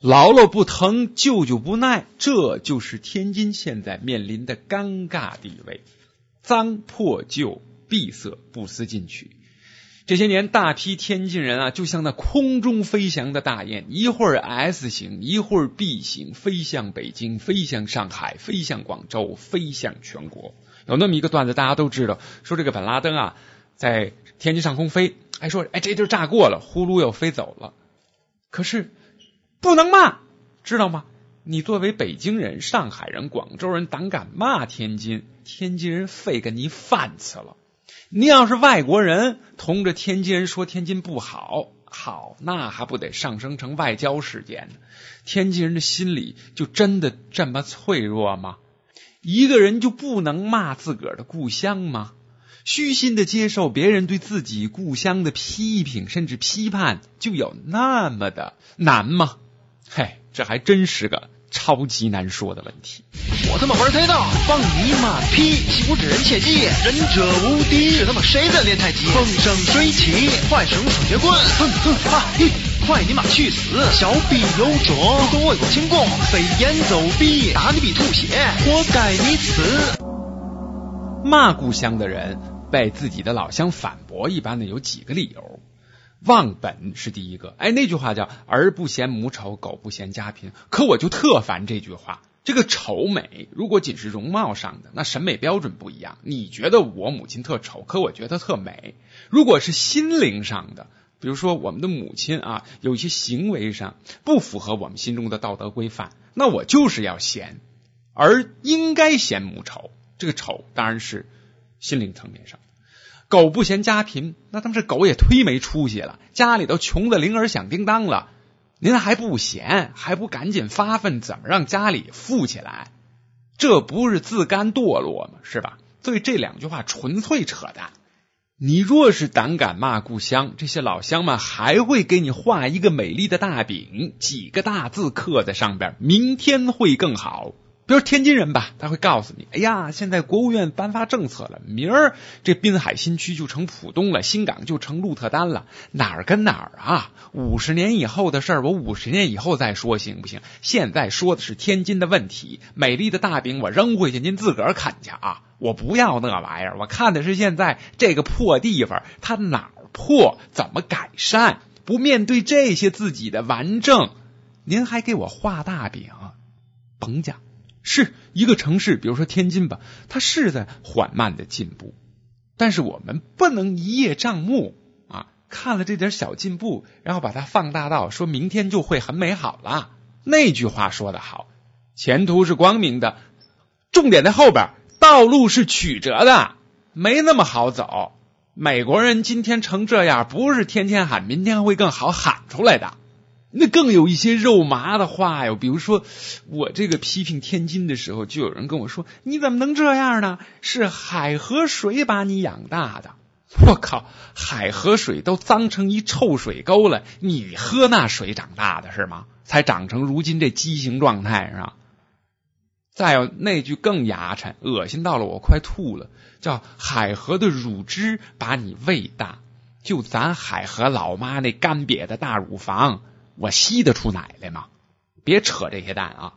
姥姥不疼，舅舅不耐，这就是天津现在面临的尴尬地位。脏破旧闭塞不思进取，这些年大批天津人啊，就像那空中飞翔的大雁，一会儿 S 型，一会儿 B 型，飞向北京，飞向上海，飞向广州，飞向全国。有那么一个段子大家都知道，说这个本拉登啊在天津上空飞，还说哎这地儿炸过了，呼噜又飞走了。可是不能骂，知道吗？你作为北京人、上海人、广州人，胆敢骂天津，天津人废个你饭次了。你要是外国人，同着天津人说天津不好，好，那还不得上升成外交事件呢？天津人的心理就真的这么脆弱吗？一个人就不能骂自个儿的故乡吗？虚心的接受别人对自己故乡的批评甚至批判，就有那么的难吗？嘿，这还真是个超级难说的问题。我他妈玩太大，放你妈屁！戏骨指人切记，忍者无敌。是他妈谁在练太极？风生水起，快绳手节棍，快你妈去死！小臂有种，多有轻功，飞檐走壁，打你比吐血，活该你死！骂故乡的人被自己的老乡反驳，一般的有几个理由。忘本是第一个，哎，那句话叫儿不嫌母丑，狗不嫌家贫，可我就特烦这句话。这个丑美如果仅是容貌上的，那审美标准不一样，你觉得我母亲特丑，可我觉得特美。如果是心灵上的，比如说我们的母亲啊，有一些行为上不符合我们心中的道德规范，那我就是要嫌，而应该嫌母丑，这个丑当然是心灵层面上。狗不嫌家贫，那他们这狗也忒没出息了，家里都穷的铃儿响叮当了，您还不嫌，还不赶紧发奋怎么让家里富起来，这不是自甘堕落吗？是吧？所以这两句话纯粹扯淡。你若是胆敢骂故乡，这些老乡们还会给你画一个美丽的大饼，几个大字刻在上边，明天会更好。比如天津人吧，他会告诉你，哎呀，现在国务院颁发政策了，明儿这滨海新区就成浦东了，新港就成鹿特丹了，哪儿跟哪儿啊？50年以后的事儿，我50年以后再说行不行？现在说的是天津的问题，美丽的大饼我扔回去，您自个儿啃去啊！我不要那玩意儿，我看的是现在这个破地方，它哪儿破，怎么改善？不面对这些自己的顽症，您还给我画大饼，甭讲。是一个城市，比如说天津吧，它是在缓慢的进步，但是我们不能一叶障目啊！看了这点小进步，然后把它放大到说明天就会很美好了。那句话说得好，前途是光明的，重点在后边，道路是曲折的，没那么好走。美国人今天成这样，不是天天喊明天会更好喊出来的。那更有一些肉麻的话哟，比如说我这个批评天津的时候，就有人跟我说，你怎么能这样呢？是海河水把你养大的。我靠，海河水都脏成一臭水沟了，你喝那水长大的是吗？才长成如今这畸形状态啊。再有那句更牙碜，恶心到了我快吐了，叫海河的乳汁把你喂大。就咱海河老妈那干瘪的大乳房，我吸得出奶来吗？别扯这些蛋啊！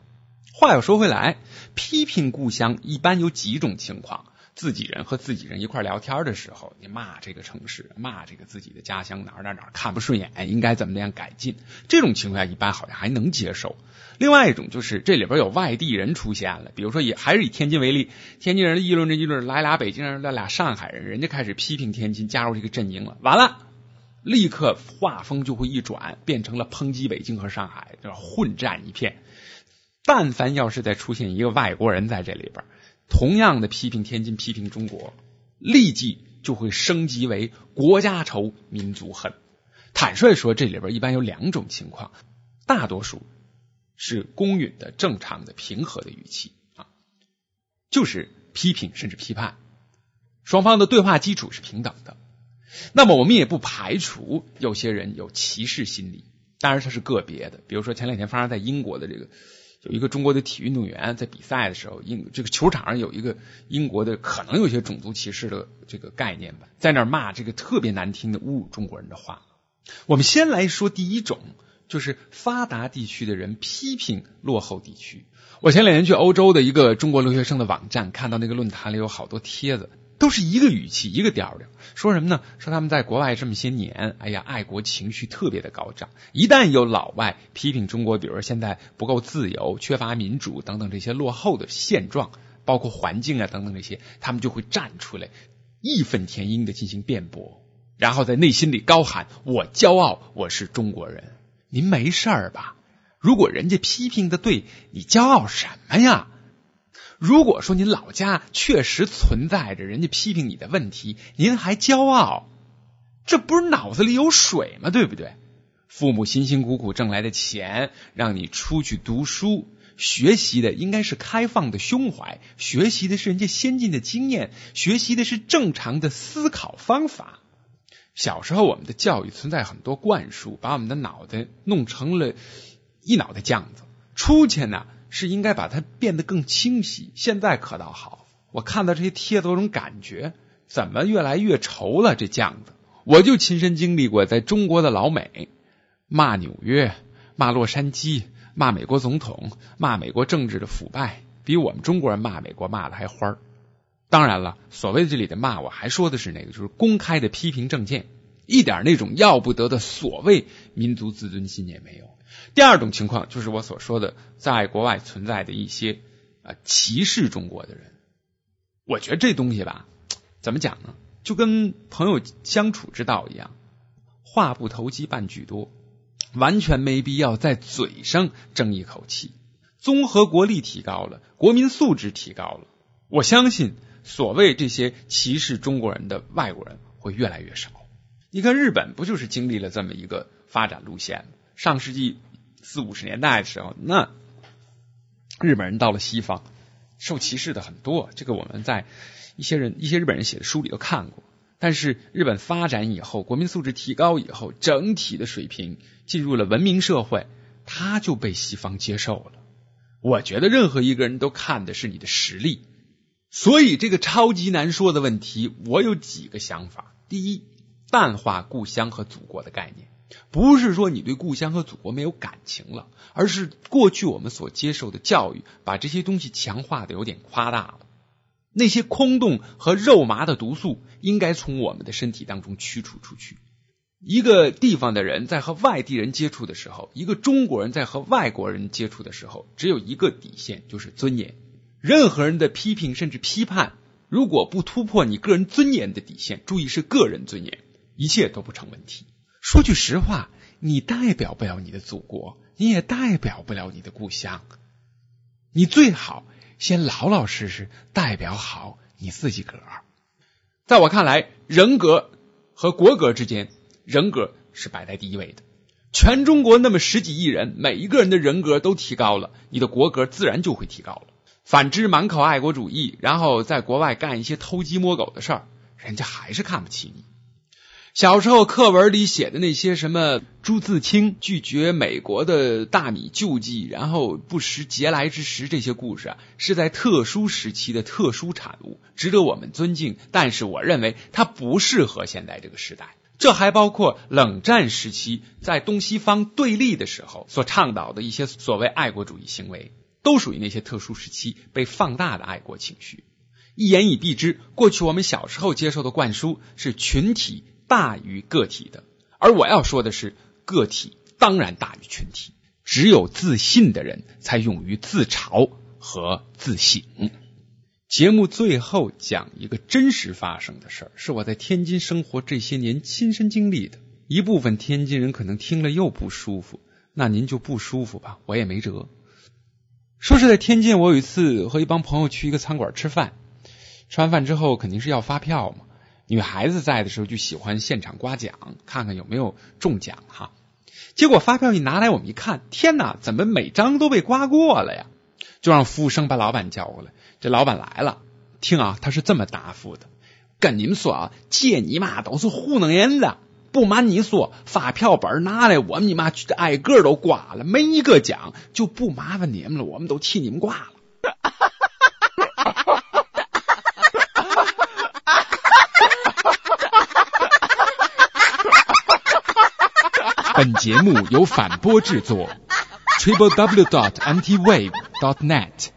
话又说回来，批评故乡一般有几种情况：自己人和自己人一块聊天的时候，你骂这个城市，骂这个自己的家乡哪儿看不顺眼，应该怎么样改进，这种情况一般好像还能接受。另外一种就是这里边有外地人出现了，比如说也还是以天津为例，天津人议论着议论，来俩北京人，来俩上海人，人家开始批评天津，加入这个阵营了，完了。立刻画风就会一转，变成了抨击北京和上海，混战一片。但凡要是再出现一个外国人在这里边，同样的批评天津、批评中国，立即就会升级为国家仇、民族恨。坦率说，这里边一般有两种情况，大多数是公允的、正常的、平和的语气啊，就是批评甚至批判，双方的对话基础是平等的。那么我们也不排除有些人有歧视心理，当然它是个别的。比如说前两天发生在英国的这个，有一个中国的体育运动员在比赛的时候，这个球场上有一个英国的可能有些种族歧视的这个概念吧，在那儿骂这个特别难听的侮辱中国人的话。我们先来说第一种，就是发达地区的人批评落后地区。我前两年去欧洲的一个中国留学生的网站，看到那个论坛里有好多帖子，都是一个语气一个调调，说什么呢？说他们在国外这么些年，哎呀，爱国情绪特别的高涨，一旦有老外批评中国，比如说现在不够自由、缺乏民主等等这些落后的现状，包括环境啊等等这些，他们就会站出来义愤填膺的进行辩驳，然后在内心里高喊：我骄傲，我是中国人。您没事儿吧？如果人家批评的对，你骄傲什么呀？如果说您老家确实存在着人家批评你的问题，您还骄傲，这不是脑子里有水吗？对不对？父母辛辛苦苦挣来的钱让你出去读书，学习的应该是开放的胸怀，学习的是人家先进的经验，学习的是正常的思考方法。小时候我们的教育存在很多灌输，把我们的脑袋弄成了一脑袋酱子，出去呢是应该把它变得更清晰。现在可倒好，我看到这些帖子有种感觉，怎么越来越稠了这酱子。我就亲身经历过，在中国的老美骂纽约，骂洛杉矶，骂美国总统，骂美国政治的腐败，比我们中国人骂美国骂的还花儿。当然了，所谓的这里的骂，我还说的是那个就是公开的批评政见，一点那种要不得的所谓民族自尊心也没有。第二种情况就是我所说的在国外存在的一些歧视中国的人。我觉得这东西吧，怎么讲呢，就跟朋友相处之道一样，话不投机半句多，完全没必要在嘴上争一口气。综合国力提高了，国民素质提高了，我相信所谓这些歧视中国人的外国人会越来越少。你看日本不就是经历了这么一个发展路线，上世纪40、50年代的时候，那日本人到了西方受歧视的很多，这个我们在一些日本人写的书里都看过。但是日本发展以后，国民素质提高以后，整体的水平进入了文明社会，他就被西方接受了。我觉得任何一个人都看的是你的实力。所以这个超级难说的问题，我有几个想法。第一，淡化故乡和祖国的概念，不是说你对故乡和祖国没有感情了，而是过去我们所接受的教育把这些东西强化的有点夸大了。那些空洞和肉麻的毒素应该从我们的身体当中驱除出去。一个地方的人在和外地人接触的时候，一个中国人在和外国人接触的时候，只有一个底线，就是尊严。任何人的批评甚至批判，如果不突破你个人尊严的底线，注意是个人尊严，一切都不成问题。说句实话，你代表不了你的祖国，你也代表不了你的故乡，你最好先老老实实代表好你自己个儿。在我看来，人格和国格之间，人格是摆在第一位的。全中国那么10几亿人，每一个人的人格都提高了，你的国格自然就会提高了。反之，满口爱国主义，然后在国外干一些偷鸡摸狗的事儿，人家还是看不起你。小时候课文里写的那些什么朱自清拒绝美国的大米救济，然后不食节来之食，这些故事啊，是在特殊时期的特殊产物，值得我们尊敬，但是我认为它不适合现在这个时代。这还包括冷战时期在东西方对立的时候所倡导的一些所谓爱国主义行为，都属于那些特殊时期被放大的爱国情绪。一言以蔽之，过去我们小时候接受的灌输是群体大于个体的，而我要说的是，个体当然大于群体，只有自信的人才勇于自嘲和自省。节目最后讲一个真实发生的事儿，是我在天津生活这些年亲身经历的。一部分天津人可能听了又不舒服，那您就不舒服吧，我也没辙。说是在天津，我有一次和一帮朋友去一个餐馆吃饭，吃完饭之后肯定是要发票嘛，女孩子在的时候就喜欢现场刮奖，看看有没有中奖哈。结果发票一拿来，我们一看，天哪，怎么每张都被刮过了呀？就让服务生把老板叫过来。这老板来了，听啊，他是这么答复的：跟你们说啊，这你妈都是糊弄人的，不瞒你说，发票本拿来，我们你妈挨个都刮了，没一个奖，就不麻烦你们了，我们都替你们刮了。本节目由反播制作 ，www.antiwave.net。